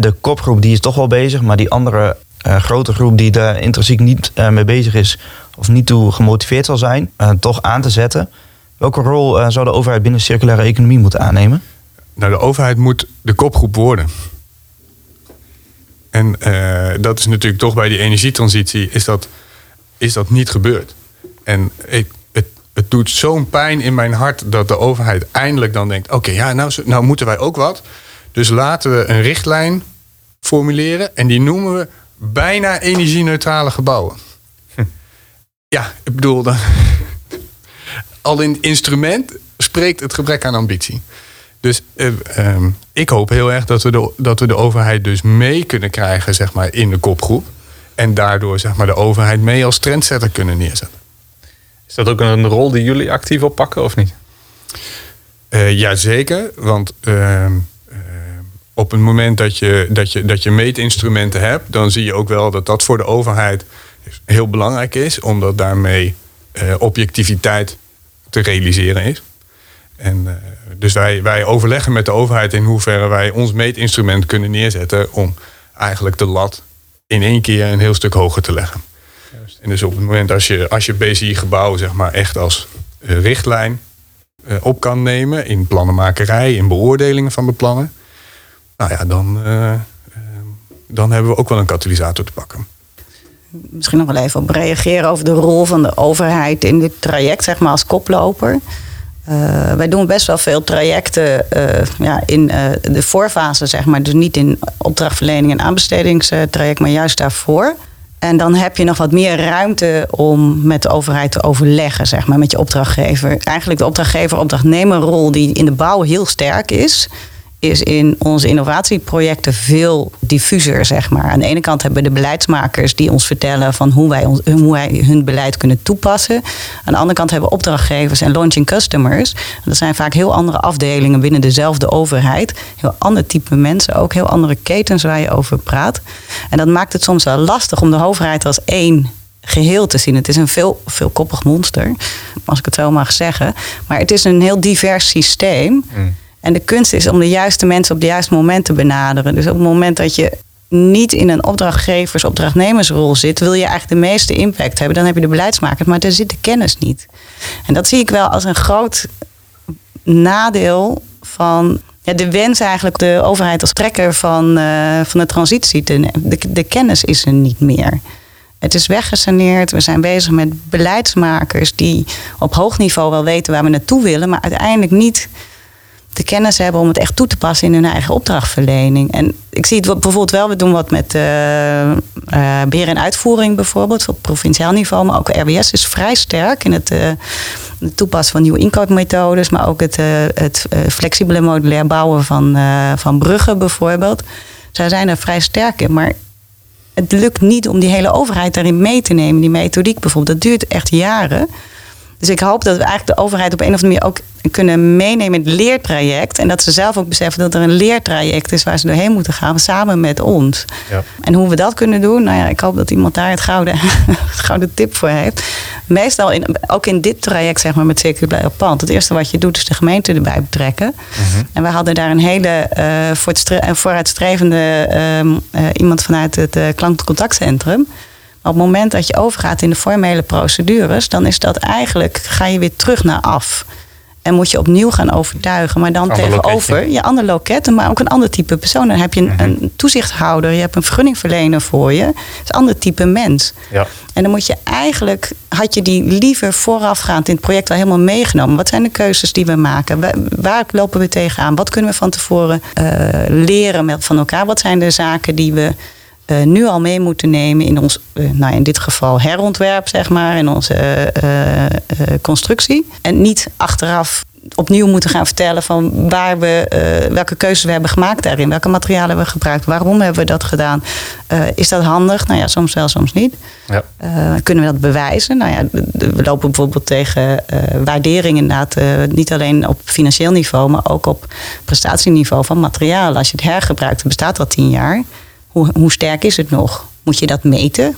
de kopgroep, die is toch wel bezig, maar die andere grote groep die daar intrinsiek niet mee bezig is of niet toe gemotiveerd zal zijn, toch aan te zetten. Welke rol zou de overheid binnen de circulaire economie moeten aannemen? Nou, de overheid moet de kopgroep worden. En dat is natuurlijk toch bij die energietransitie is dat niet gebeurd. En het doet zo'n pijn in mijn hart dat de overheid eindelijk dan denkt... oké, ja, nou moeten wij ook wat. Dus laten we een richtlijn formuleren en die noemen we bijna energie-neutrale gebouwen. Ja, ik bedoel, dan, al in het instrument spreekt het gebrek aan ambitie. Dus ik hoop heel erg dat we de overheid dus mee kunnen krijgen, zeg maar, in de kopgroep. En daardoor, zeg maar, de overheid mee als trendsetter kunnen neerzetten. Is dat ook een rol die jullie actief oppakken of niet? Jazeker, want op het moment dat je meetinstrumenten hebt, dan zie je ook wel dat voor de overheid heel belangrijk is, omdat daarmee objectiviteit te realiseren is. En dus wij overleggen met de overheid in hoeverre wij ons meetinstrument kunnen neerzetten om eigenlijk de lat in één keer een heel stuk hoger te leggen. Juist. En dus op het moment als je BCI-gebouw, zeg maar, echt als richtlijn op kan nemen in plannenmakerij, in beoordelingen van de plannen, nou ja, dan hebben we ook wel een katalysator te pakken. Misschien nog wel even op reageren over de rol van de overheid in dit traject, zeg maar, als koploper. Wij doen best wel veel trajecten in de voorfase, zeg maar. Dus niet in opdrachtverlening en aanbestedingstraject, maar juist daarvoor. En dan heb je nog wat meer ruimte om met de overheid te overleggen, zeg maar, met je opdrachtgever. Eigenlijk de opdrachtgever-opdrachtnemerrol die in de bouw heel sterk is, is in onze innovatieprojecten veel diffuser, zeg maar. Aan de ene kant hebben we de beleidsmakers die ons vertellen van hoe wij hun beleid kunnen toepassen. Aan de andere kant hebben we opdrachtgevers en launching customers. Dat zijn vaak heel andere afdelingen binnen dezelfde overheid. Heel ander type mensen, ook heel andere ketens waar je over praat. En dat maakt het soms wel lastig om de overheid als één geheel te zien. Het is een veelkoppig monster, als ik het zo mag zeggen. Maar het is een heel divers systeem. En de kunst is om de juiste mensen op het juiste moment te benaderen. Dus op het moment dat je niet in een opdrachtgevers-opdrachtnemersrol zit, wil je eigenlijk de meeste impact hebben. Dan heb je de beleidsmakers, maar daar zit de kennis niet. En dat zie ik wel als een groot nadeel van de wens eigenlijk de overheid als trekker van de transitie te nemen. De kennis is er niet meer. Het is weggesaneerd. We zijn bezig met beleidsmakers die op hoog niveau wel weten waar we naartoe willen, maar uiteindelijk niet de kennis hebben om het echt toe te passen in hun eigen opdrachtverlening. En ik zie het bijvoorbeeld wel, we doen wat met beheer en uitvoering bijvoorbeeld, op provinciaal niveau, maar ook RWS is vrij sterk in het toepassen van nieuwe inkoopmethodes, maar ook het flexibele modulair bouwen van bruggen bijvoorbeeld. Zij zijn er vrij sterk in, maar het lukt niet om die hele overheid daarin mee te nemen, die methodiek bijvoorbeeld. Dat duurt echt jaren. Dus ik hoop dat we eigenlijk de overheid op een of andere manier ook kunnen meenemen in het leertraject. En dat ze zelf ook beseffen dat er een leertraject is waar ze doorheen moeten gaan, samen met ons. Ja. En hoe we dat kunnen doen, nou ja, ik hoop dat iemand daar het gouden tip voor heeft. Meestal, ook in dit traject, zeg maar, met circulair pand. Het eerste wat je doet is de gemeente erbij betrekken. Mm-hmm. En we hadden daar een hele vooruitstrevende iemand vanuit het klantcontactcentrum. Op het moment dat je overgaat in de formele procedures, dan is dat eigenlijk, ga je weer terug naar af. En moet je opnieuw gaan overtuigen. Maar dan tegenover, ja, ander loket, maar ook een ander type persoon. Dan heb je een toezichthouder, je hebt een vergunningverlener voor je. Dat is een ander type mens. Ja. En dan moet je eigenlijk, had je die liever voorafgaand in het project al helemaal meegenomen. Wat zijn de keuzes die we maken? Waar lopen we tegenaan? Wat kunnen we van tevoren leren van elkaar? Wat zijn de zaken die we nu al mee moeten nemen in ons, in dit geval herontwerp, zeg maar, in onze constructie. En niet achteraf opnieuw moeten gaan vertellen van waar we, welke keuzes we hebben gemaakt daarin, welke materialen hebben we gebruikt, waarom hebben we dat gedaan. Is dat handig? Nou ja, soms wel, soms niet. Ja. Kunnen we dat bewijzen? Nou ja, we lopen bijvoorbeeld tegen waardering inderdaad, niet alleen op financieel niveau, maar ook op prestatieniveau van materialen. Als je het hergebruikt, dan bestaat dat 10 jaar. Hoe sterk is het nog? Moet je dat meten?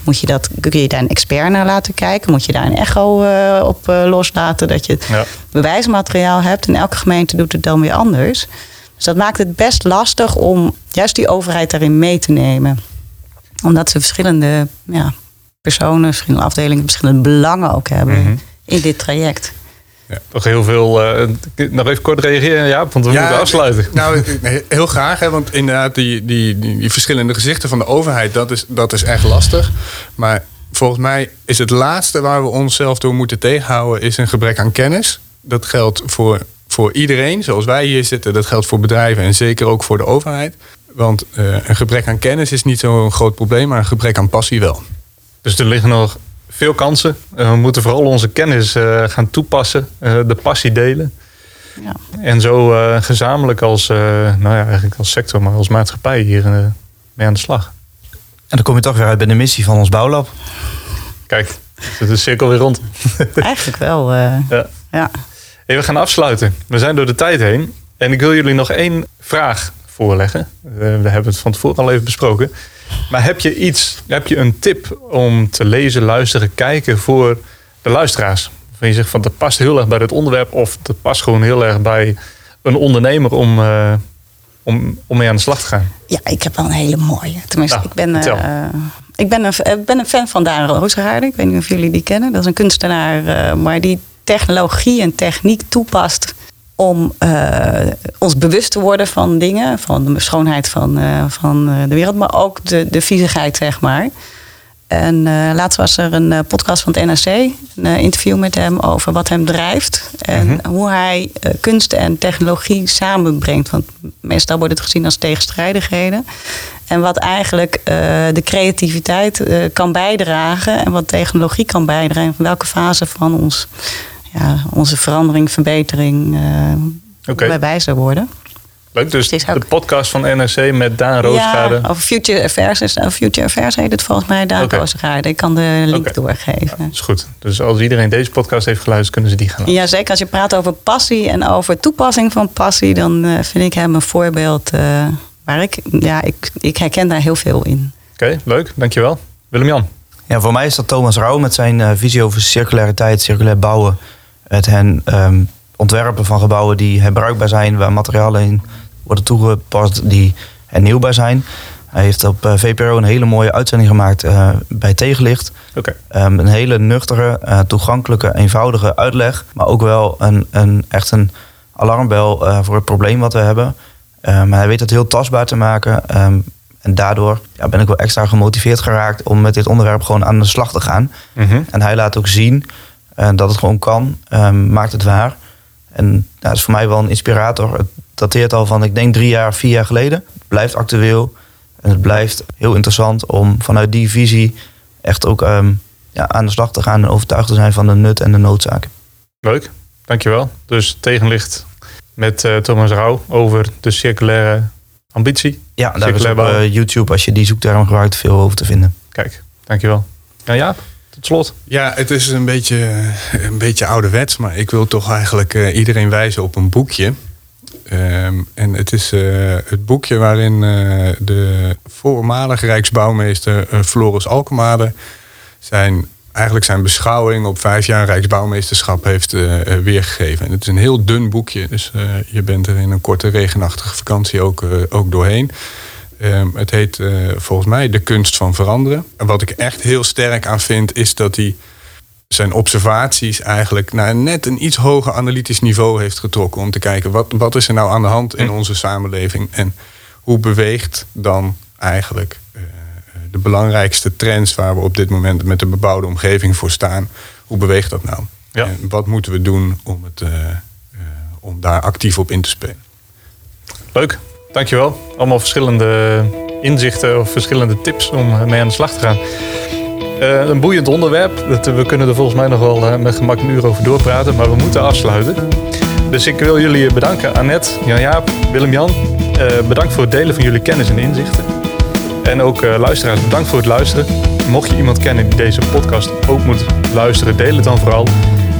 Kun je daar een expert naar laten kijken? Moet je daar een echo op loslaten? Dat je het bewijsmateriaal hebt. En elke gemeente doet het dan weer anders. Dus dat maakt het best lastig om juist die overheid daarin mee te nemen. Omdat ze verschillende personen, verschillende afdelingen, verschillende belangen ook hebben in dit traject. Ja. Toch heel veel. Nog even kort reageren, Jaap, want we moeten afsluiten. Nou, heel graag, hè, want inderdaad, die verschillende gezichten van de overheid, dat is echt lastig. Maar volgens mij is het laatste waar we onszelf door moeten tegenhouden, is een gebrek aan kennis. Dat geldt voor iedereen, zoals wij hier zitten. Dat geldt voor bedrijven en zeker ook voor de overheid. Want een gebrek aan kennis is niet zo'n groot probleem, maar een gebrek aan passie wel. Dus er liggen nog veel kansen. We moeten vooral onze kennis gaan toepassen, de passie delen. Ja. En zo gezamenlijk als sector, maar als maatschappij hier mee aan de slag. En dan kom je toch weer uit bij de missie van ons bouwlab. Kijk, het is de cirkel weer rond. Eigenlijk wel. Ja. Hey, we gaan afsluiten. We zijn door de tijd heen. En ik wil jullie nog één vraag voorleggen. We hebben het van tevoren al even besproken. Maar heb je een tip om te lezen, luisteren, kijken voor de luisteraars? Waarvan je zegt van dat past heel erg bij dit onderwerp. Of dat past gewoon heel erg bij een ondernemer om mee aan de slag te gaan. Ja, ik heb wel een hele mooie. Tenminste, ik ben een fan van Daan Roosegaarde. Ik weet niet of jullie die kennen. Dat is een kunstenaar, maar die technologie en techniek toepast om ons bewust te worden van dingen, van de schoonheid van de wereld, maar ook de viezigheid, zeg maar. En laatst was er een podcast van het NRC, een interview met hem over wat hem drijft en hoe hij kunst en technologie samenbrengt. Want meestal wordt het gezien als tegenstrijdigheden. En wat eigenlijk de creativiteit kan bijdragen en wat technologie kan bijdragen. En welke fase van onze verandering, verbetering waarbij zou worden. Leuk, dus ook de podcast van NRC met Daan Roosegaarde. Ja, over Future Affairs. Future Affairs heet het volgens mij, Daan Roosegaarde. Ik kan de link doorgeven. Ja, is goed. Dus als iedereen deze podcast heeft geluisterd, kunnen ze die gaan luisteren. Ja, zeker. Als je praat over passie en over toepassing van passie, dan vind ik hem een voorbeeld waar ik herken daar heel veel in. Oké, leuk. Dankjewel. Willem-Jan. Ja, voor mij is dat Thomas Rau met zijn visie over circulariteit, circulair bouwen. Het ontwerpen van gebouwen die herbruikbaar zijn, waar materialen in worden toegepast die hernieuwbaar zijn. Hij heeft op VPRO een hele mooie uitzending gemaakt bij Tegenlicht. Een hele nuchtere, toegankelijke, eenvoudige uitleg. Maar ook wel echt een alarmbel voor het probleem wat we hebben. Maar hij weet het heel tastbaar te maken. En daardoor ben ik wel extra gemotiveerd geraakt om met dit onderwerp gewoon aan de slag te gaan. Mm-hmm. En hij laat ook zien dat het gewoon kan. Maakt het waar. En dat is voor mij wel een inspirator. Het dateert al van, ik denk 4 jaar geleden. Het blijft actueel. En het blijft heel interessant om vanuit die visie echt ook aan de slag te gaan. En overtuigd te zijn van de nut en de noodzaak. Leuk, dankjewel. Dus Tegenlicht met Thomas Rau over de circulaire ambitie. Ja, daar is op YouTube, als je die zoekterm gebruikt, veel over te vinden. Kijk, dankjewel. Nou ja, tot slot. Ja, het is een beetje ouderwets, maar ik wil toch eigenlijk iedereen wijzen op een boekje. En het is het boekje waarin de voormalige Rijksbouwmeester Floris Alkemade zijn beschouwing op 5 jaar Rijksbouwmeesterschap heeft weergegeven. En het is een heel dun boekje, dus je bent er in een korte regenachtige vakantie ook doorheen. Het heet volgens mij De Kunst van Veranderen. En wat ik echt heel sterk aan vind, is dat hij zijn observaties eigenlijk naar net een iets hoger analytisch niveau heeft getrokken. Om te kijken, wat is er nou aan de hand in onze samenleving? En hoe beweegt dan eigenlijk de belangrijkste trends waar we op dit moment met de bebouwde omgeving voor staan. Hoe beweegt dat nou? Ja. En wat moeten we doen om om daar actief op in te spelen? Leuk, dankjewel. Allemaal verschillende inzichten of verschillende tips om mee aan de slag te gaan. Een boeiend onderwerp. We kunnen er volgens mij nog wel met gemak een uur over doorpraten, maar we moeten afsluiten. Dus ik wil jullie bedanken, Annette, Jan-Jaap, Willem-Jan. Bedankt voor het delen van jullie kennis en inzichten. En ook luisteraars, bedankt voor het luisteren. Mocht je iemand kennen die deze podcast ook moet luisteren, deel het dan vooral.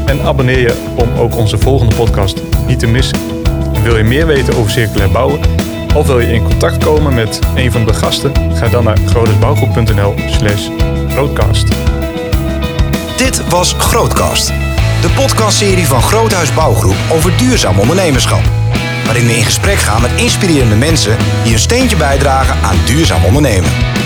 En abonneer je om ook onze volgende podcast niet te missen. Wil je meer weten over circulair bouwen? Of wil je in contact komen met een van de gasten? Ga dan naar godasbouwgroep.nl/Grootcast. Dit was Grootcast. De podcastserie van Groothuis Bouwgroep over duurzaam ondernemerschap. Waarin we in gesprek gaan met inspirerende mensen die een steentje bijdragen aan duurzaam ondernemen.